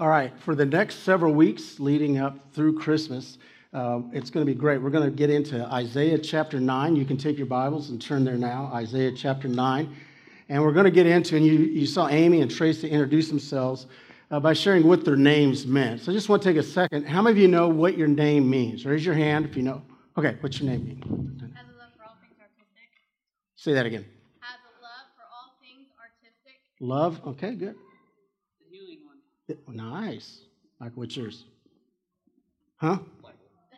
All right, for the next several weeks leading up through Christmas, it's going to be great. We're going to get into Isaiah chapter 9. You can take your Bibles and turn there now, Isaiah chapter 9. And we're going to get into, and you saw Amy and Tracy introduce themselves by sharing what their names meant. So I just want to take a second. How many of you know what your name means? Raise your hand if you know. Okay, what's your name mean? Has a love for all things artistic. Say that again. Has a love for all things artistic. Love, okay, good. Nice. Michael, what's yours? Huh?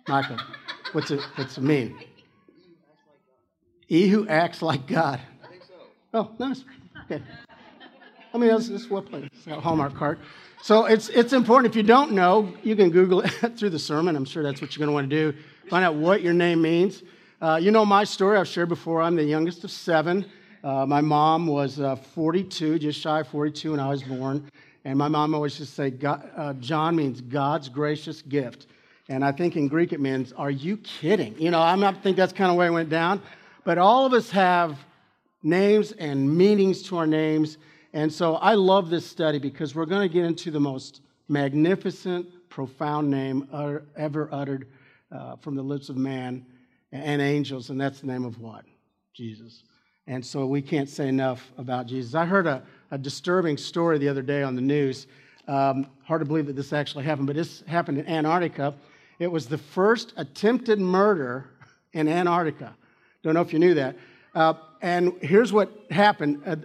Michael. What's it mean? He who acts like God. I think so. Oh, nice. Okay. I mean, that's well played. It's got a Hallmark card. So it's important. If you don't know, you can Google it through the sermon. I'm sure that's what you're going to want to do. Find out what your name means. You know my story. I've shared before. I'm the youngest of seven. My mom was 42, just shy of 42 when I was born. And my mom always used to say, John means God's gracious gift. And I think in Greek it means, are you kidding? You know, I think that's kind of where it went down. But all of us have names and meanings to our names. And so I love this study because we're going to get into the most magnificent, profound name ever uttered from the lips of man and angels. And that's the name of what? Jesus. And so we can't say enough about Jesus. I heard a disturbing story the other day on the news. Hard to believe that this actually happened, but this happened in Antarctica. It was the first attempted murder in Antarctica. Don't know if you knew that. And here's what happened.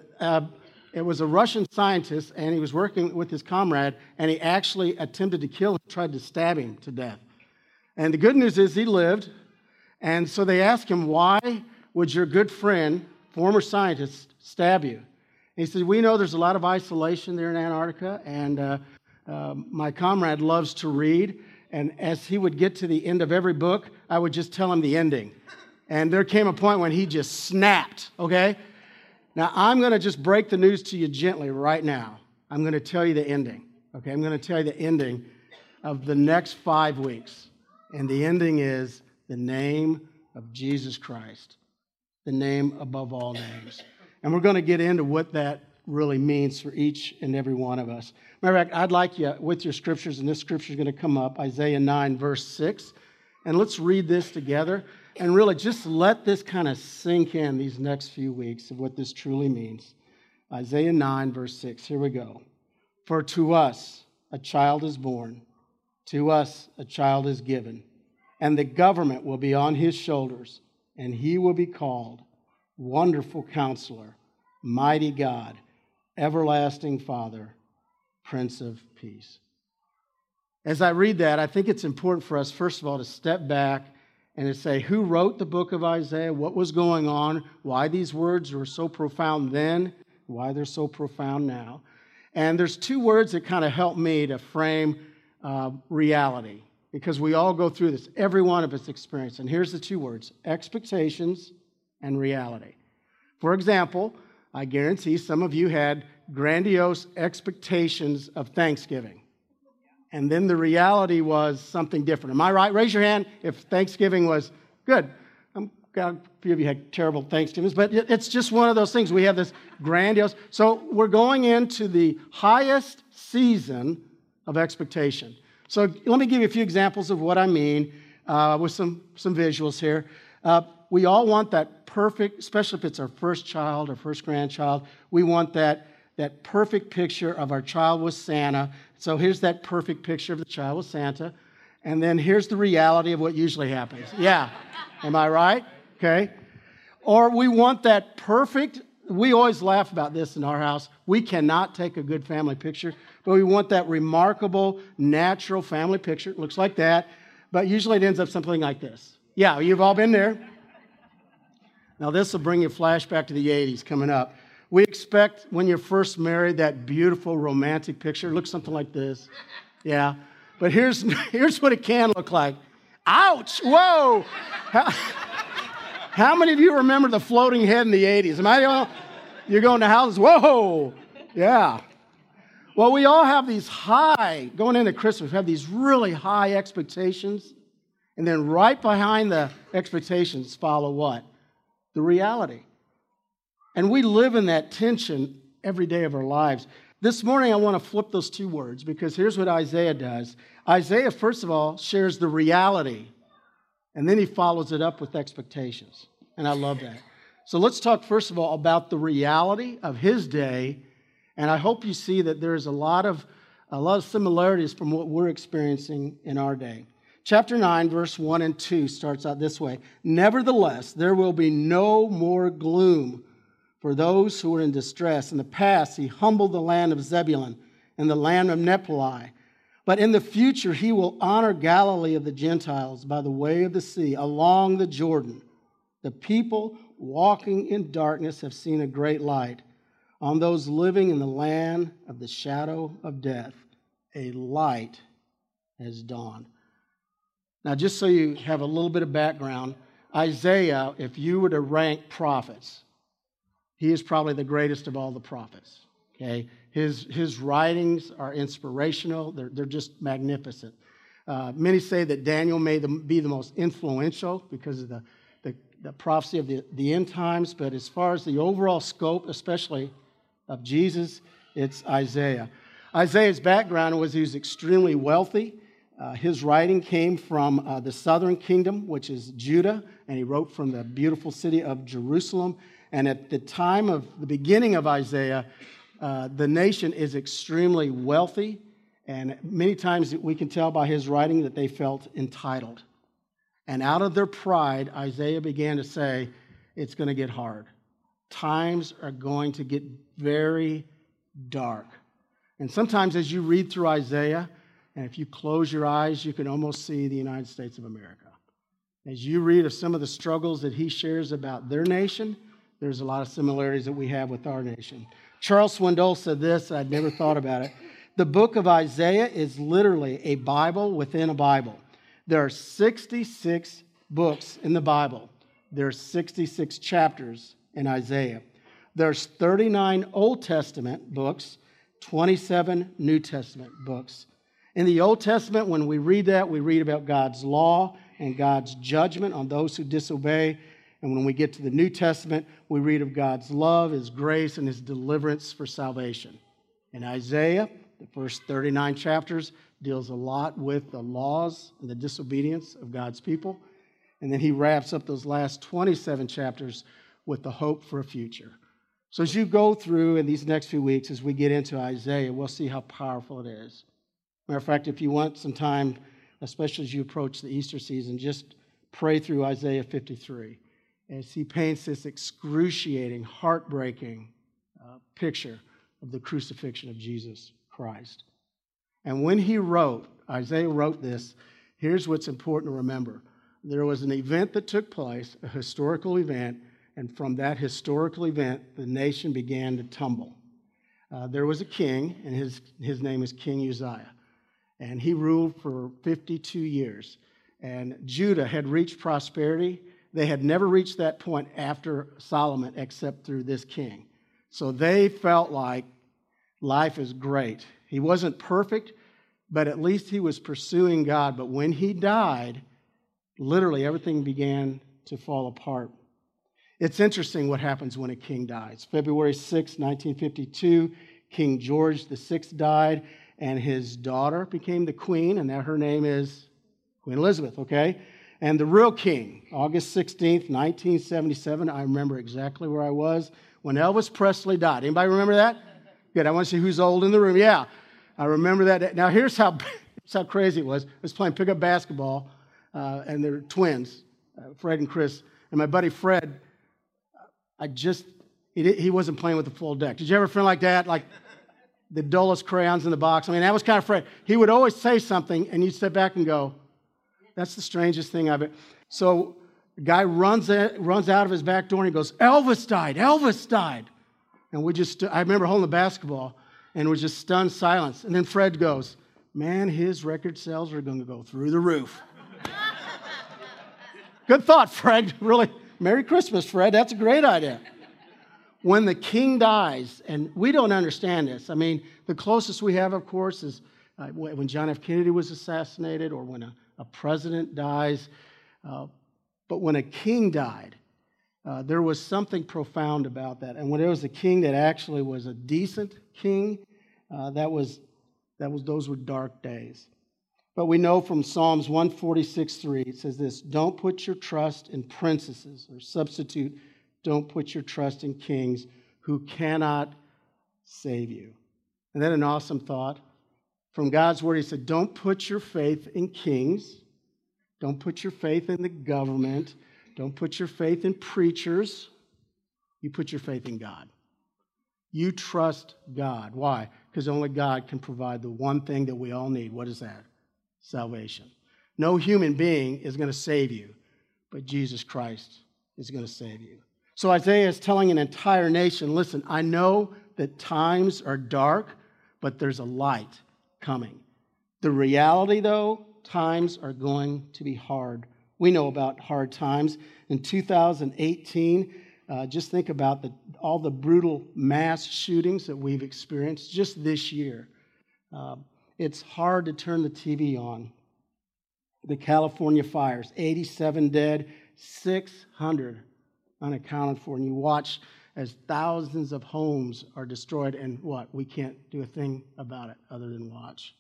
It was a Russian scientist, and he was working with his comrade, and he actually attempted to kill him, tried to stab him to death. And the good news is he lived. And so they asked him, why would your good friend, former scientist, stab you? He said, we know there's a lot of isolation there in Antarctica, and my comrade loves to read, and as he would get to the end of every book, I would just tell him the ending. And there came a point when he just snapped, okay? Now, I'm going to just break the news to you gently right now. I'm going to tell you the ending, okay? I'm going to tell you the ending of the next 5 weeks, and the ending is the name of Jesus Christ, the name above all names. And we're going to get into what that really means for each and every one of us. Matter of fact, I'd like you, with your scriptures, and this scripture is going to come up, Isaiah 9, verse 6. And let's read this together. And really, just let this kind of sink in these next few weeks of what this truly means. Isaiah 9, verse 6. Here we go. For to us a child is born, to us a child is given, and the government will be on his shoulders, and he will be called Wonderful Counselor, Mighty God, Everlasting Father, Prince of Peace. As I read that, I think it's important for us, first of all, to step back and to say, who wrote the book of Isaiah? What was going on? Why these words were so profound then? Why they're so profound now? And there's two words that kind of help me to frame reality, because we all go through this. Every one of us experiences. And here's the two words: expectations and reality. For example, I guarantee some of you had grandiose expectations of Thanksgiving. And then the reality was something different. Am I right? Raise your hand if Thanksgiving was good. I'm glad a few of you had terrible Thanksgivings, but it's just one of those things. We have this grandiose. So we're going into the highest season of expectation. So let me give you a few examples of what I mean with some visuals here. We all want that perfect, especially if it's our first child or first grandchild, we want that perfect picture of our child with Santa. So here's that perfect picture of the child with Santa. And then here's the reality of what usually happens. Yeah. Am I right? Okay. Or we want that perfect, we always laugh about this in our house. We cannot take a good family picture, but we want that remarkable, natural family picture. It looks like that, but usually it ends up something like this. Yeah, you've all been there. Now, this will bring you flashback to the 80s coming up. We expect when you're first married that beautiful romantic picture. It looks something like this. Yeah. But here's what it can look like. Ouch! Whoa! How many of you remember the floating head in the 80s? Am I the only one? You're going to houses. Whoa! Yeah. Well, we all have these high, going into Christmas, we have these really high expectations. And then right behind the expectations follow what? The reality. And we live in that tension every day of our lives. This morning, I want to flip those two words because here's what Isaiah does. Isaiah, first of all, shares the reality, and then he follows it up with expectations, and I love that. So let's talk, first of all, about the reality of his day, and I hope you see that there's a lot of similarities from what we're experiencing in our day. Chapter 9, verse 1 and 2 starts out this way. Nevertheless, there will be no more gloom for those who are in distress. In the past, he humbled the land of Zebulun and the land of Naphtali. But in the future, he will honor Galilee of the Gentiles by the way of the sea, along the Jordan. The people walking in darkness have seen a great light. On those living in the land of the shadow of death, a light has dawned. Now, just so you have a little bit of background, Isaiah, if you were to rank prophets, he is probably the greatest of all the prophets. Okay, his writings are inspirational. They're just magnificent. Many say that Daniel may be the most influential because of the prophecy of the end times. But as far as the overall scope, especially of Jesus, it's Isaiah. Isaiah's background was he was extremely wealthy. His writing came from the southern kingdom, which is Judah, and he wrote from the beautiful city of Jerusalem. And at the time of the beginning of Isaiah, the nation is extremely wealthy, and many times we can tell by his writing that they felt entitled. And out of their pride, Isaiah began to say, it's going to get hard. Times are going to get very dark. And sometimes as you read through Isaiah, and if you close your eyes, you can almost see the United States of America. As you read of some of the struggles that he shares about their nation, there's a lot of similarities that we have with our nation. Charles Swindoll said this, I'd never thought about it. The book of Isaiah is literally a Bible within a Bible. There are 66 books in the Bible. There are 66 chapters in Isaiah. There's 39 Old Testament books, 27 New Testament books. In the Old Testament, when we read that, we read about God's law and God's judgment on those who disobey. And when we get to the New Testament, we read of God's love, His grace, and His deliverance for salvation. In Isaiah, the first 39 chapters deals a lot with the laws and the disobedience of God's people. And then he wraps up those last 27 chapters with the hope for a future. So as you go through in these next few weeks, as we get into Isaiah, we'll see how powerful it is. Matter of fact, if you want some time, especially as you approach the Easter season, just pray through Isaiah 53 as he paints this excruciating, heartbreaking picture of the crucifixion of Jesus Christ. And when he wrote, Isaiah wrote this, here's what's important to remember. There was an event that took place, a historical event, and from that historical event, the nation began to tumble. There was a king, and his name is King Uzziah. And he ruled for 52 years. And Judah had reached prosperity. They had never reached that point after Solomon except through this king. So they felt like life is great. He wasn't perfect, but at least he was pursuing God. But when he died, literally everything began to fall apart. It's interesting what happens when a king dies. February 6, 1952, King George VI died. And his daughter became the queen, and now her name is Queen Elizabeth, okay? And the real king, August 16th, 1977, I remember exactly where I was when Elvis Presley died. Anybody remember that? Good, I want to see who's old in the room. Yeah, I remember that. Now, here's how crazy it was. I was playing pickup basketball, and they're twins, Fred and Chris. And my buddy Fred, he wasn't playing with the full deck. Did you ever have a friend like that? Like, the dullest crayons in the box. I mean, that was kind of Fred. He would always say something, and you'd step back and go, that's the strangest thing I've ever. So a guy runs out of his back door, and he goes, Elvis died, Elvis died. And I remember holding the basketball, and it was just stunned silence. And then Fred goes, man, his record sales are going to go through the roof. Good thought, Fred, really. Merry Christmas, Fred. That's a great idea. When the king dies, and we don't understand this. I mean, the closest we have, of course, is when John F. Kennedy was assassinated or when a president dies. But when a king died, there was something profound about that. And when it was a king that actually was a decent king Those were dark days. But we know from Psalms 146:3, it says this: don't put your trust in princesses, or substitute, don't put your trust in kings who cannot save you. And then an awesome thought from God's word, he said, don't put your faith in kings, don't put your faith in the government, don't put your faith in preachers, you put your faith in God. You trust God. Why? Because only God can provide the one thing that we all need. What is that? Salvation. No human being is going to save you, but Jesus Christ is going to save you. So Isaiah is telling an entire nation, listen, I know that times are dark, but there's a light coming. The reality, though, times are going to be hard. We know about hard times. In 2018, just think about all the brutal mass shootings that we've experienced just this year. It's hard to turn the TV on. The California fires, 87 dead, 600 unaccounted for. And you watch as thousands of homes are destroyed, and what? We can't do a thing about it other than watch.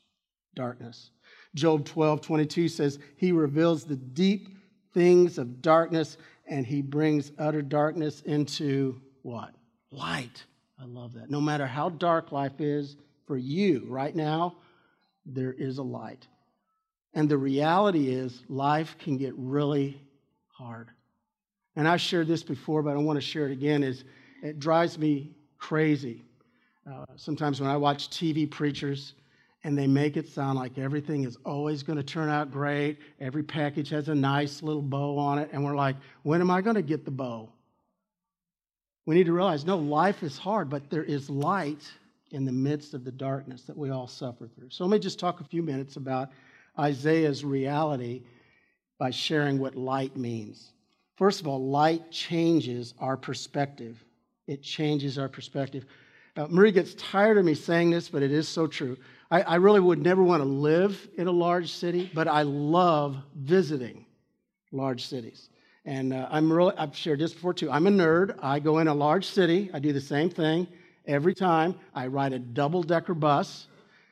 Darkness. Job 12:22 says, he reveals the deep things of darkness, and he brings utter darkness into what? Light. I love that. No matter how dark life is for you right now, there is a light. And the reality is, life can get really hard. And I've shared this before, but I want to share it again, is it drives me crazy. Sometimes when I watch TV preachers, and they make it sound like everything is always going to turn out great, every package has a nice little bow on it, and we're like, when am I going to get the bow? We need to realize, no, life is hard, but there is light in the midst of the darkness that we all suffer through. So let me just talk a few minutes about Isaiah's reality by sharing what light means. First of all, light changes our perspective. It changes our perspective. Marie gets tired of me saying this, but it is so true. I really would never want to live in a large city, but I love visiting large cities. And I've shared this before too. I'm a nerd. I go in a large city. I do the same thing. Every time I ride a double-decker bus,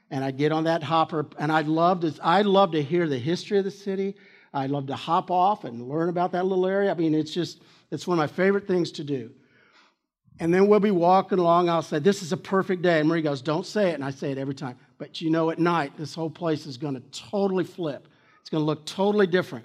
and I get on that hopper, and I love to hear the history of the city. I love to hop off and learn about that little area. I mean, it's one of my favorite things to do. And then we'll be walking along. I'll say, this is a perfect day. And Marie goes, don't say it. And I say it every time. But you know, at night, this whole place is going to totally flip. It's going to look totally different.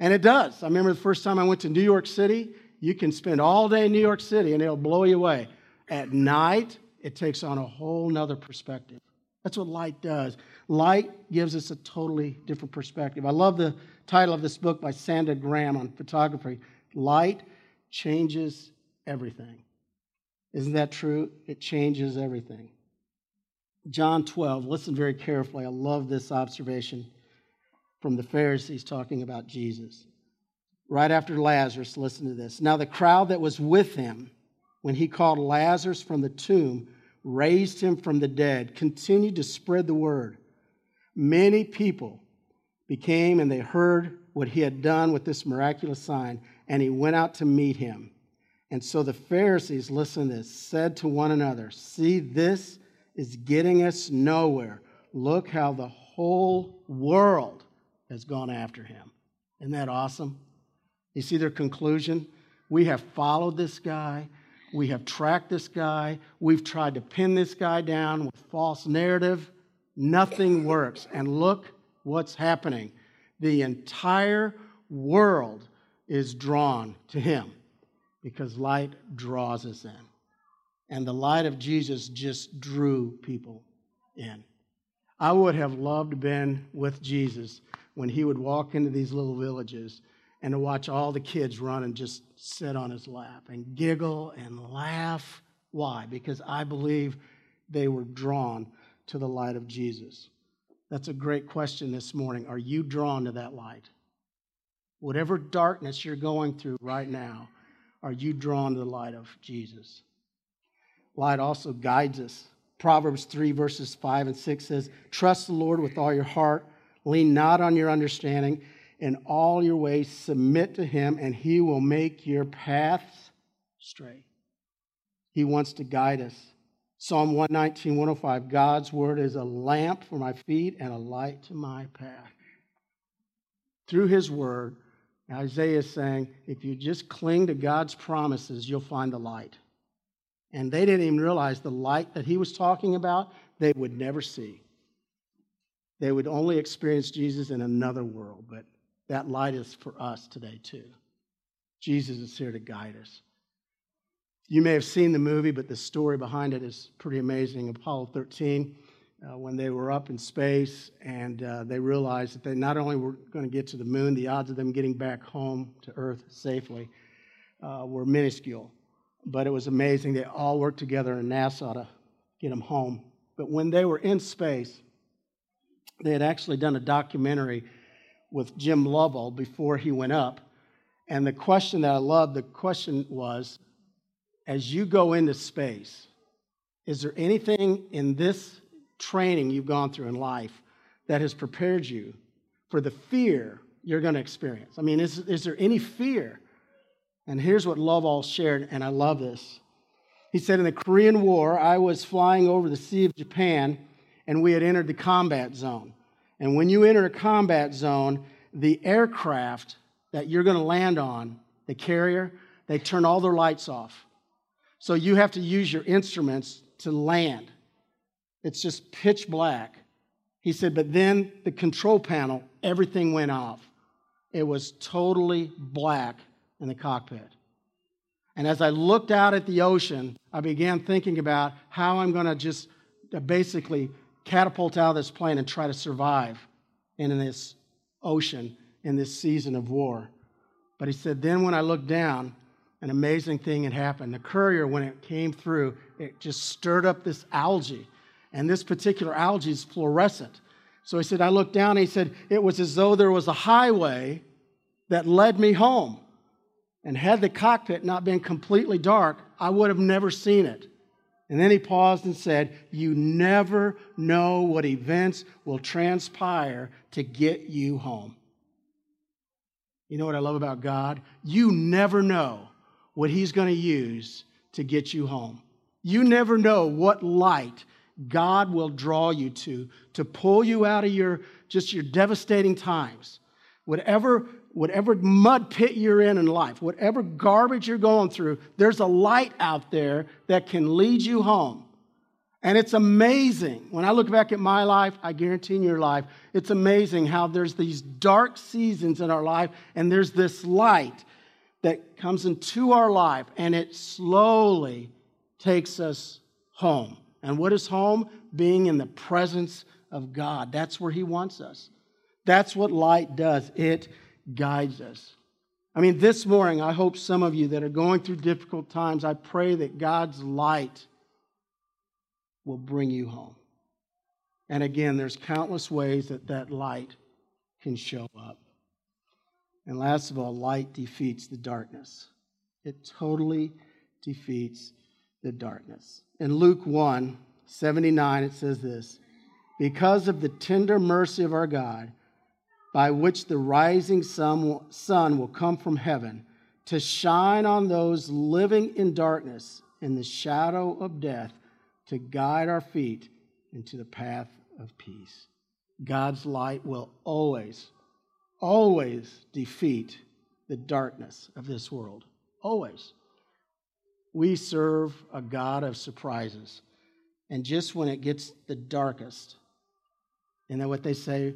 And it does. I remember the first time I went to New York City. You can spend all day in New York City, and it'll blow you away. At night, it takes on a whole nother perspective. That's what light does. Light gives us a totally different perspective. I love the title of this book by Sandra Graham on photography. Light changes everything. Isn't that true? It changes everything. John 12, listen very carefully. I love this observation from the Pharisees talking about Jesus. Right after Lazarus, listen to this. Now the crowd that was with him, when he called Lazarus from the tomb, raised him from the dead, continued to spread the word. Many people became, and they heard what he had done with this miraculous sign, and he went out to meet him. And so the Pharisees, listen to this, said to one another, see, this is getting us nowhere. Look how the whole world has gone after him. Isn't that awesome? You see their conclusion? We have followed this guy. We have tracked this guy. We've tried to pin this guy down with false narrative. Nothing works. And look what's happening. The entire world is drawn to him because light draws us in. And the light of Jesus just drew people in. I would have loved to have been with Jesus when he would walk into these little villages and to watch all the kids run and just sit on his lap and giggle and laugh. Why? Because I believe they were drawn to the light of Jesus. That's a great question this morning. Are you drawn to that light? Whatever darkness you're going through right now, are you drawn to the light of Jesus? Light also guides us. Proverbs 3, verses 5 and 6 says, trust the Lord with all your heart, lean not on your understanding, in all your ways submit to him, and he will make your paths straight. He wants to guide us. Psalm 119, 105, God's word is a lamp for my feet and a light to my path. Through his word, Isaiah is saying, if you just cling to God's promises, you'll find the light. And they didn't even realize the light that he was talking about, they would never see. They would only experience Jesus in another world, but that light is for us today too. Jesus is here to guide us. You may have seen the movie, but the story behind it is pretty amazing. Apollo 13, when they were up in space and they realized that they not only were going to get to the moon, the odds of them getting back home to Earth safely were minuscule. But it was amazing. They all worked together in NASA to get them home. But when they were in space, they had actually done a documentary with Jim Lovell before he went up. And the question that I loved, the question was, as you go into space, is there anything in this training you've gone through in life that has prepared you for the fear you're going to experience? I mean, is there any fear? And here's what Lovell shared, and I love this. He said, in the Korean War, I was flying over the Sea of Japan, and we had entered the combat zone. And when you enter a combat zone, the aircraft that you're going to land on, the carrier, they turn all their lights off. So you have to use your instruments to land. It's just pitch black. He said, but then the control panel, everything went off. It was totally black in the cockpit. And as I looked out at the ocean, I began thinking about how I'm going to just basically catapult out of this plane and try to survive in this ocean, in this season of war. But he said, then when I looked down, an amazing thing had happened. The courier, when it came through, it just stirred up this algae. And this particular algae is fluorescent. So he said, I looked down and he said, it was as though there was a highway that led me home. And had the cockpit not been completely dark, I would have never seen it. And then he paused and said, you never know what events will transpire to get you home. You know what I love about God? You never know what he's going to use to get you home. You never know what light God will draw you to pull you out of your devastating times. Whatever mud pit you're in life, whatever garbage you're going through, there's a light out there that can lead you home. And it's amazing. When I look back at my life, I guarantee in your life, it's amazing how there's these dark seasons in our life and there's this light that comes into our life, and it slowly takes us home. And what is home? Being in the presence of God. That's where he wants us. That's what light does. It guides us. I mean, this morning, I hope some of you that are going through difficult times, I pray that God's light will bring you home. And again, there's countless ways that light can show up. And last of all, light defeats the darkness. It totally defeats the darkness. In Luke 1, 79, it says this, because of the tender mercy of our God, by which the rising sun will come from heaven to shine on those living in darkness in the shadow of death, to guide our feet into the path of peace. God's light will always defeat the darkness of this world. Always. We serve a God of surprises. And just when it gets the darkest, and then what they say,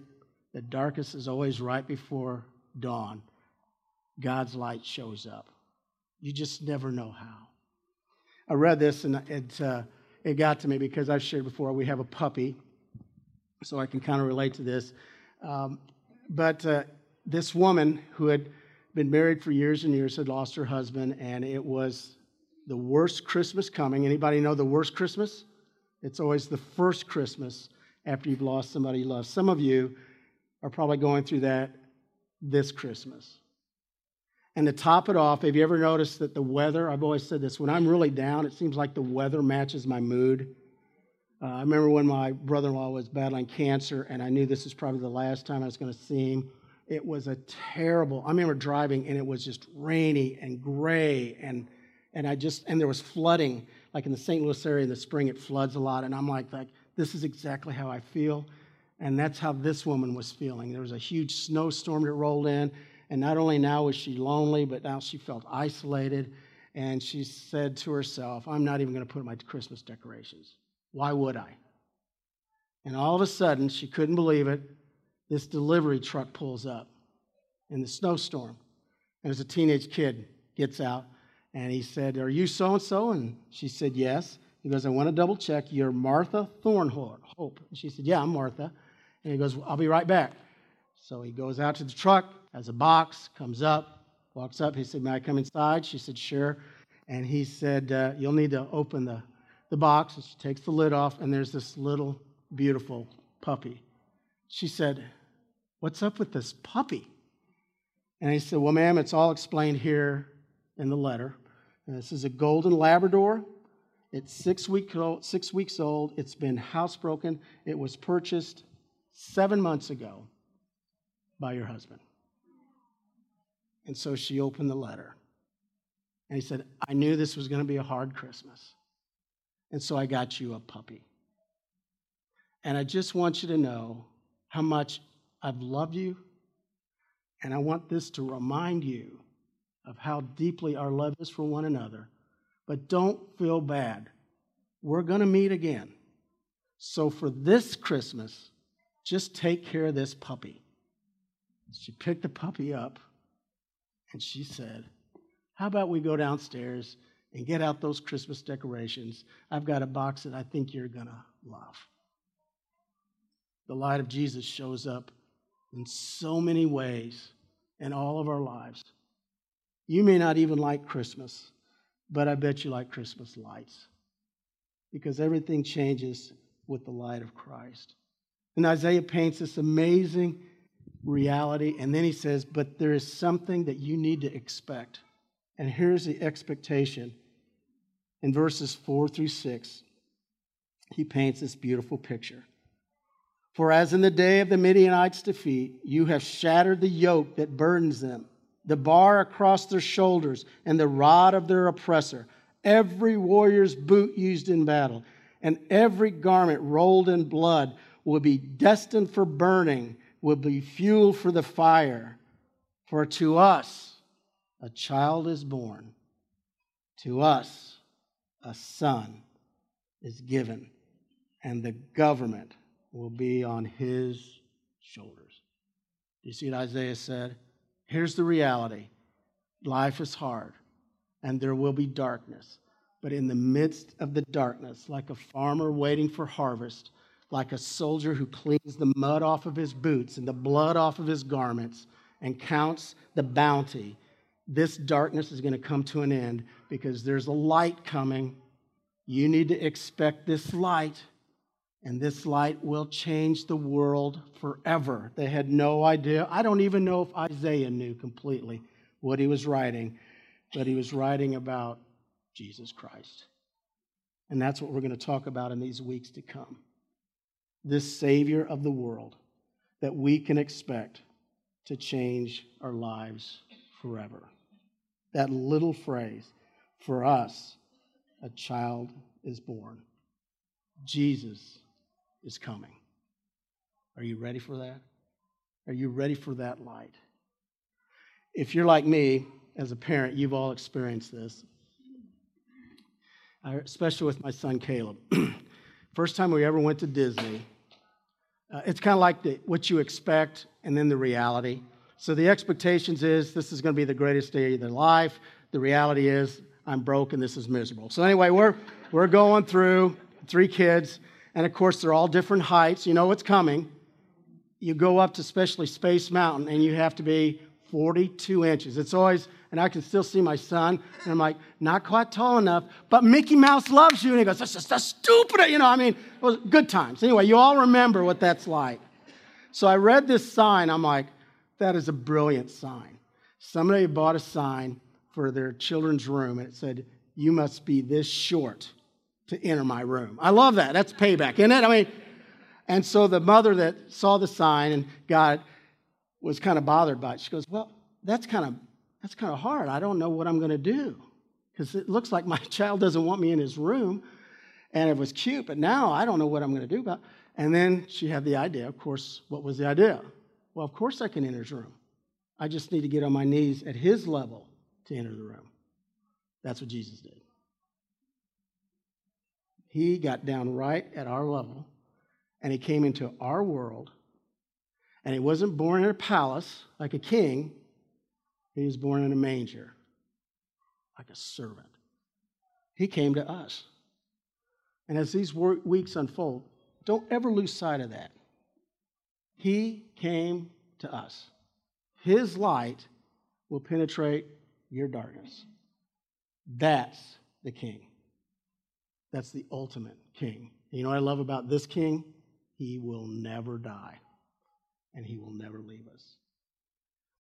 the darkest is always right before dawn, God's light shows up. You just never know how. I read this and it got to me because I've shared before, we have a puppy, so I can kind of relate to this. But this woman who had been married for years and years had lost her husband, and it was the worst Christmas coming. Anybody know the worst Christmas? It's always the first Christmas after you've lost somebody you love. Some of you are probably going through that this Christmas. And to top it off, have you ever noticed that the weather, I've always said this, when I'm really down, it seems like the weather matches my mood. I remember when my brother-in-law was battling cancer, and I knew this was probably the last time I was going to see him. It was I remember driving, and it was just rainy and gray, and there was flooding. like in the St. Louis area in the spring, it floods a lot, and I'm like, this is exactly how I feel. And that's how this woman was feeling. There was a huge snowstorm that rolled in, and not only now was she lonely, but now she felt isolated, and she said to herself, I'm not even going to put up my Christmas decorations. Why would I? And all of a sudden, she couldn't believe it, this delivery truck pulls up in the snowstorm. And there's a teenage kid gets out, and he said, are you so-and-so? And she said, yes. He goes, I want to double-check. You're Martha Thornhold Hope. And she said, yeah, I'm Martha. And he goes, well, I'll be right back. So he goes out to the truck, has a box, comes up, walks up. He said, may I come inside? She said, sure. And he said, you'll need to open the box. And she takes the lid off, and there's this little beautiful puppy. She said, what's up with this puppy? And he said, well, ma'am, it's all explained here in the letter. And this is a golden Labrador. It's 6 weeks old. It's been housebroken. It was purchased 7 months ago by your husband. And so she opened the letter. And he said, I knew this was going to be a hard Christmas. And so I got you a puppy. And I just want you to know how much I've loved you. And I want this to remind you of how deeply our love is for one another. But don't feel bad. We're going to meet again. So for this Christmas, just take care of this puppy. She picked the puppy up, and she said, how about we go downstairs and get out those Christmas decorations? I've got a box that I think you're going to love. The light of Jesus shows up in so many ways in all of our lives. You may not even like Christmas, but I bet you like Christmas lights, because everything changes with the light of Christ. And Isaiah paints this amazing reality, and then he says, but there is something that you need to expect. And here's the expectation. In verses 4-6, he paints this beautiful picture. For as in the day of the Midianites' defeat, you have shattered the yoke that burdens them, the bar across their shoulders, and the rod of their oppressor, every warrior's boot used in battle, and every garment rolled in blood will be destined for burning, will be fuel for the fire. For to us a child is born, to us a son is given, and the government will be on his shoulders. You see what Isaiah said? Here's the reality. Life is hard, and there will be darkness. But in the midst of the darkness, like a farmer waiting for harvest, like a soldier who cleans the mud off of his boots and the blood off of his garments and counts the bounty, this darkness is going to come to an end, because there's a light coming. You need to expect this light. And this light will change the world forever. They had no idea. I don't even know if Isaiah knew completely what he was writing, but he was writing about Jesus Christ. And that's what we're going to talk about in these weeks to come. This Savior of the world that we can expect to change our lives forever. That little phrase, for us, a child is born. Jesus is coming. Are you ready for that? Are you ready for that light? If you're like me, as a parent, you've all experienced this, especially with my son Caleb. First time we ever went to Disney, it's kind of like what you expect and then the reality. So the expectations is this is going to be the greatest day of their life. The reality is I'm broke and this is miserable. So anyway, we're going through 3 kids. And, of course, they're all different heights. You know what's coming. You go up to especially Space Mountain, and you have to be 42 inches. It's always, and I can still see my son, and I'm like, not quite tall enough, but Mickey Mouse loves you. And he goes, this is the stupidest. You know, I mean, it was good times. Anyway, you all remember what that's like. So I read this sign. I'm like, that is a brilliant sign. Somebody bought a sign for their children's room, and it said, you must be this short to enter my room. I love that. That's payback, isn't it? I mean, and so the mother that saw the sign and got it was kind of bothered by it. She goes, well, that's kind of hard. I don't know what I'm going to do. because it looks like my child doesn't want me in his room. And it was cute, but now I don't know what I'm going to do about it. And then she had the idea. Of course, what was the idea? Well, of course I can enter his room. I just need to get on my knees at his level to enter the room. That's what Jesus did. He got down right at our level, and he came into our world. And he wasn't born in a palace like a king. He was born in a manger like a servant. He came to us. And as these weeks unfold, don't ever lose sight of that. He came to us. His light will penetrate your darkness. That's the king. That's the ultimate king. And you know what I love about this king? He will never die, and he will never leave us.